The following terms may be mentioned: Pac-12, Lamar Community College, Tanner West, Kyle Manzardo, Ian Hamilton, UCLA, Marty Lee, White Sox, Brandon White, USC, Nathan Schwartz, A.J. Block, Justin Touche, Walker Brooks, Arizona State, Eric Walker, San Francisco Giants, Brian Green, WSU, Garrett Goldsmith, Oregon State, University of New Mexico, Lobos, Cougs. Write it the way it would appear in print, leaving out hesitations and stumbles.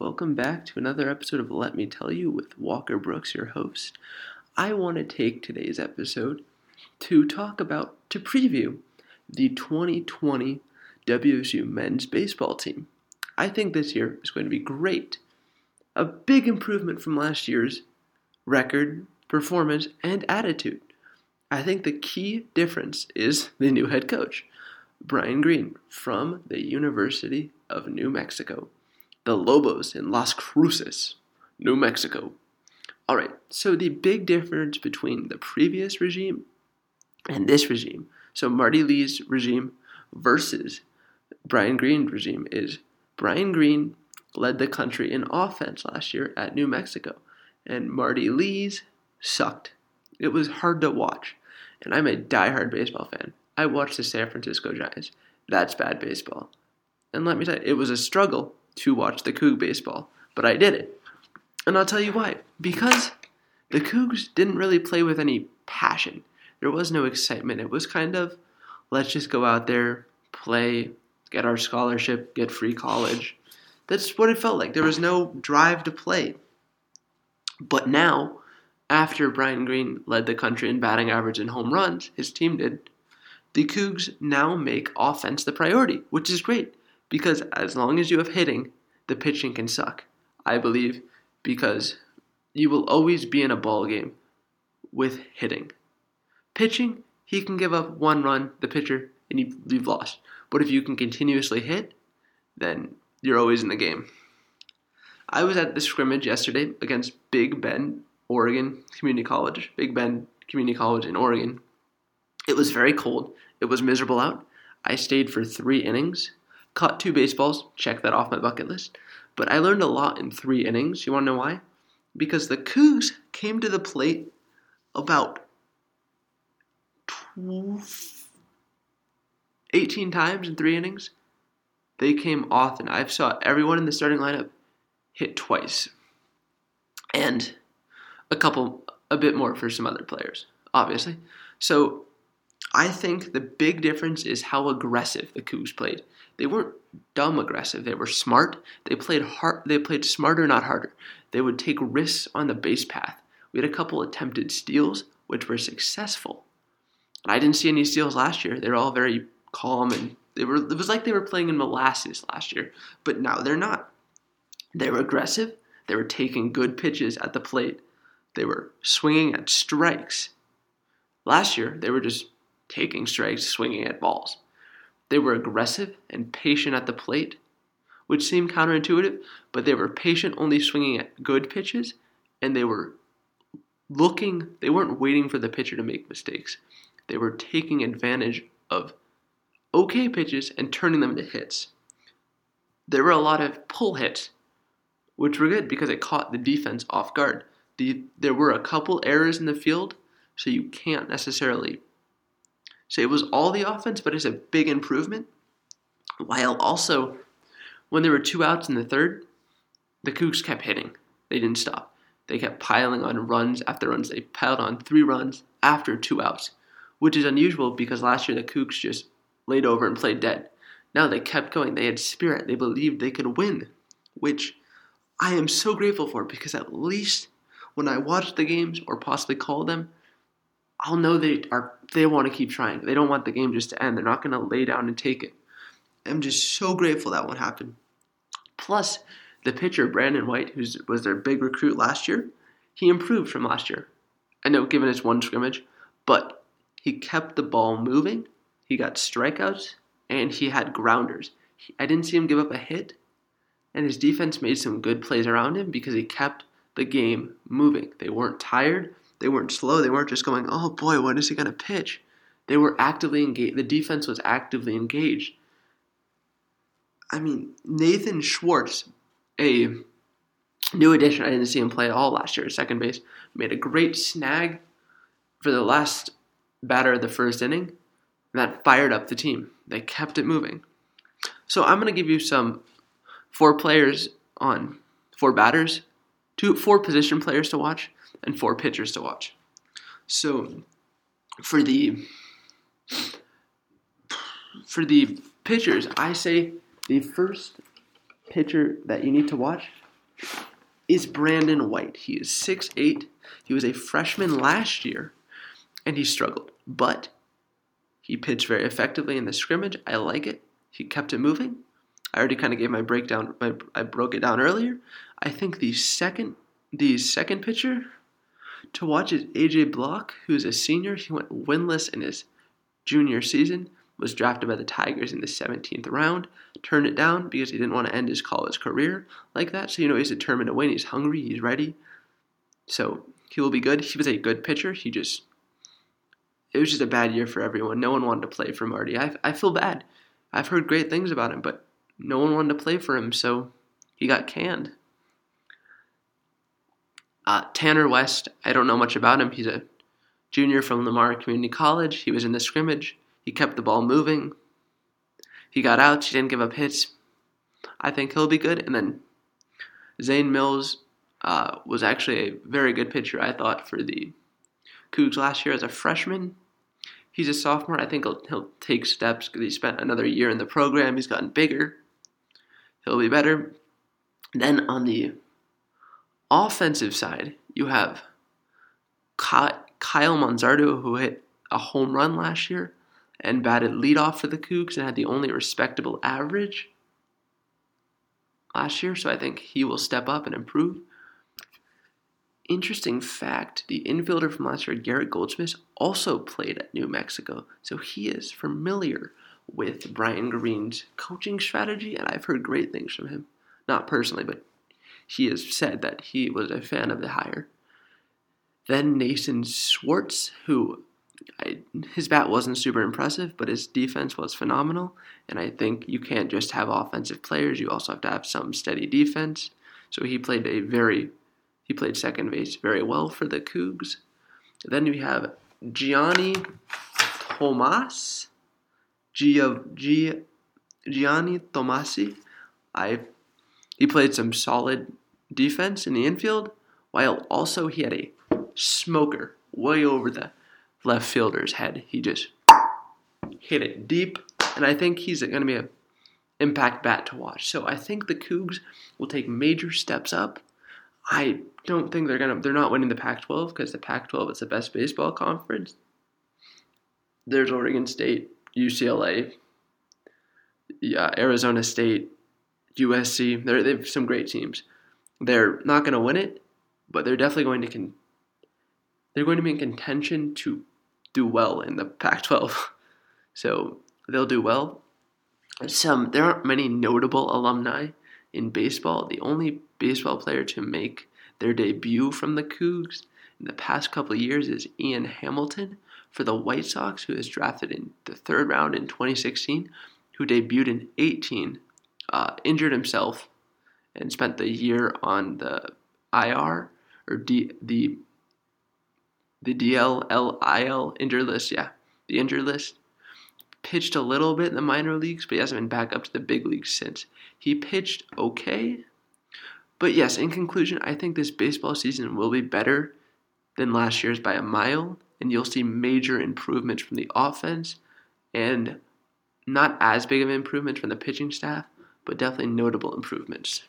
Welcome back to another episode of Let Me Tell You with Walker Brooks, your host. I want to take today's episode to talk about, to preview the 2020 WSU men's baseball team. I think this year is going to be great. A big improvement from last year's record, performance, and attitude. I think the key difference is the new head coach, Brian Green, from the University of New Mexico. The Lobos in Las Cruces, New Mexico. All right, so the big difference between the previous regime and this regime, so Marty Lee's regime versus Brian Green's regime, is Brian Green led the country in offense last year at New Mexico, and Marty Lee's sucked. It was hard to watch, and I'm a diehard baseball fan. I watched the San Francisco Giants. That's bad baseball. And let me tell you, it was a struggle to watch the Cougs baseball, but I did it. And I'll tell you why. Because the Cougs didn't really play with any passion. There was no excitement. It was kind of, let's just go out there, play, get our scholarship, get free college. That's what it felt like. There was no drive to play. But now, after Brian Green led the country in batting average and home runs, his team did, the Cougs now make offense the priority, which is great. Because as long as you have hitting, the pitching can suck, I believe, because you will always be in a ball game with hitting. Pitching, he can give up one run, the pitcher, and you've lost. But if you can continuously hit, then you're always in the game. I was at the scrimmage yesterday against Big Bend Community College in Oregon. It was very cold. It was miserable out. I stayed for 3 innings. Caught 2 baseballs, check that off my bucket list. But I learned a lot in 3 innings. You want to know why? Because the Cougs came to the plate about 18 times in 3 innings. They came often. I've saw everyone in the starting lineup hit twice. And a bit more for some other players, obviously. So I think the big difference is how aggressive the Cougs played. They weren't dumb aggressive. They were smart. They played hard. They played smarter, not harder. They would take risks on the base path. We had a couple attempted steals, which were successful. And I didn't see any steals last year. They were all very calm, and it was like they were playing in molasses last year. But now they're not. They were aggressive. They were taking good pitches at the plate. They were swinging at strikes. Last year, they were just taking strikes, swinging at balls. They were aggressive and patient at the plate, which seemed counterintuitive, but they were patient, only swinging at good pitches, and they weren't waiting for the pitcher to make mistakes. They were taking advantage of okay pitches and turning them into hits. There were a lot of pull hits, which were good because it caught the defense off guard. There were a couple errors in the field, so you can't necessarily say it was all the offense, but it's a big improvement. While also, when there were 2 outs in the third, the Cougs kept hitting. They didn't stop. They kept piling on runs after runs. They piled on 3 runs after 2 outs, which is unusual because last year the Cougs just laid over and played dead. Now they kept going. They had spirit. They believed they could win, which I am so grateful for because at least when I watch the games or possibly call them, I'll know they want to keep trying. They don't want the game just to end. They're not going to lay down and take it. I'm just so grateful that won't happen. Plus, the pitcher, Brandon White, who was their big recruit last year, he improved from last year. I know, given it's 1 scrimmage, but he kept the ball moving. He got strikeouts, and he had grounders. I didn't see him give up a hit, and his defense made some good plays around him because he kept the game moving. They weren't tired. They weren't slow. They weren't just going, oh boy, when is he going to pitch? They were actively engaged. The defense was actively engaged. I mean, Nathan Schwartz, a new addition, I didn't see him play at all last year at second base, made a great snag for the last batter of the 1st inning, and that fired up the team. They kept it moving. So I'm going to give you 4 players on 4 batters, 4 position players to watch, and 4 pitchers to watch. So for the pitchers, I say the first pitcher that you need to watch is Brandon White. He is 6'8". He was a freshman last year, and he struggled. But he pitched very effectively in the scrimmage. I like it. He kept it moving. I already kind of gave my breakdown. I broke it down earlier. I think the second pitcher to watch is A.J. Block, who's a senior. He went winless in his junior season, was drafted by the Tigers in the 17th round, turned it down because he didn't want to end his college career like that. So, he's determined to win. He's hungry. He's ready. So he will be good. He was a good pitcher. It was just a bad year for everyone. No one wanted to play for Marty. I feel bad. I've heard great things about him, but no one wanted to play for him, so he got canned. Tanner West, I don't know much about him. He's a junior from Lamar Community College. He was in the scrimmage. He kept the ball moving. He got outs. He didn't give up hits. I think he'll be good. And then Zane Mills was actually a very good pitcher, I thought, for the Cougs last year as a freshman. He's a sophomore. I think he'll take steps because he spent another year in the program. He's gotten bigger. He'll be better. Then on the offensive side, you have Kyle Manzardo, who hit a home run last year and batted leadoff for the Cougs and had the only respectable average last year, so I think he will step up and improve. Interesting fact, the infielder from last year, Garrett Goldsmith, also played at New Mexico, so he is familiar with Brian Green's coaching strategy, and I've heard great things from him. Not personally, but he has said that he was a fan of the hire. Then Nathan Schwartz, who... his bat wasn't super impressive, but his defense was phenomenal, and I think you can't just have offensive players, you also have to have some steady defense, so he played second base very well for the Cougs. Then we have Gianni Tomas, Gianni Tomasi. He played some solid defense in the infield, while also he had a smoker way over the left fielder's head. He just hit it deep, and I think he's going to be an impact bat to watch. So I think the Cougs will take major steps up. I don't think they're not winning the Pac-12 because the Pac-12 is the best baseball conference. There's Oregon State, UCLA, Arizona State, USC. They have some great teams. They're not going to win it, but they're definitely going to They're going to be in contention to do well in the Pac-12. So they'll do well. There aren't many notable alumni in baseball. The only baseball player to make their debut from the Cougs in the past couple of years is Ian Hamilton for the White Sox, who was drafted in the third round in 2016, who debuted in 18, injured himself, and spent the year on the IR, or the DL, IL, injured list, the injured list. Pitched a little bit in the minor leagues, but he hasn't been back up to the big leagues since. He pitched okay. But yes, in conclusion, I think this baseball season will be better than last year's by a mile, and you'll see major improvements from the offense, and not as big of improvements from the pitching staff, but definitely notable improvements.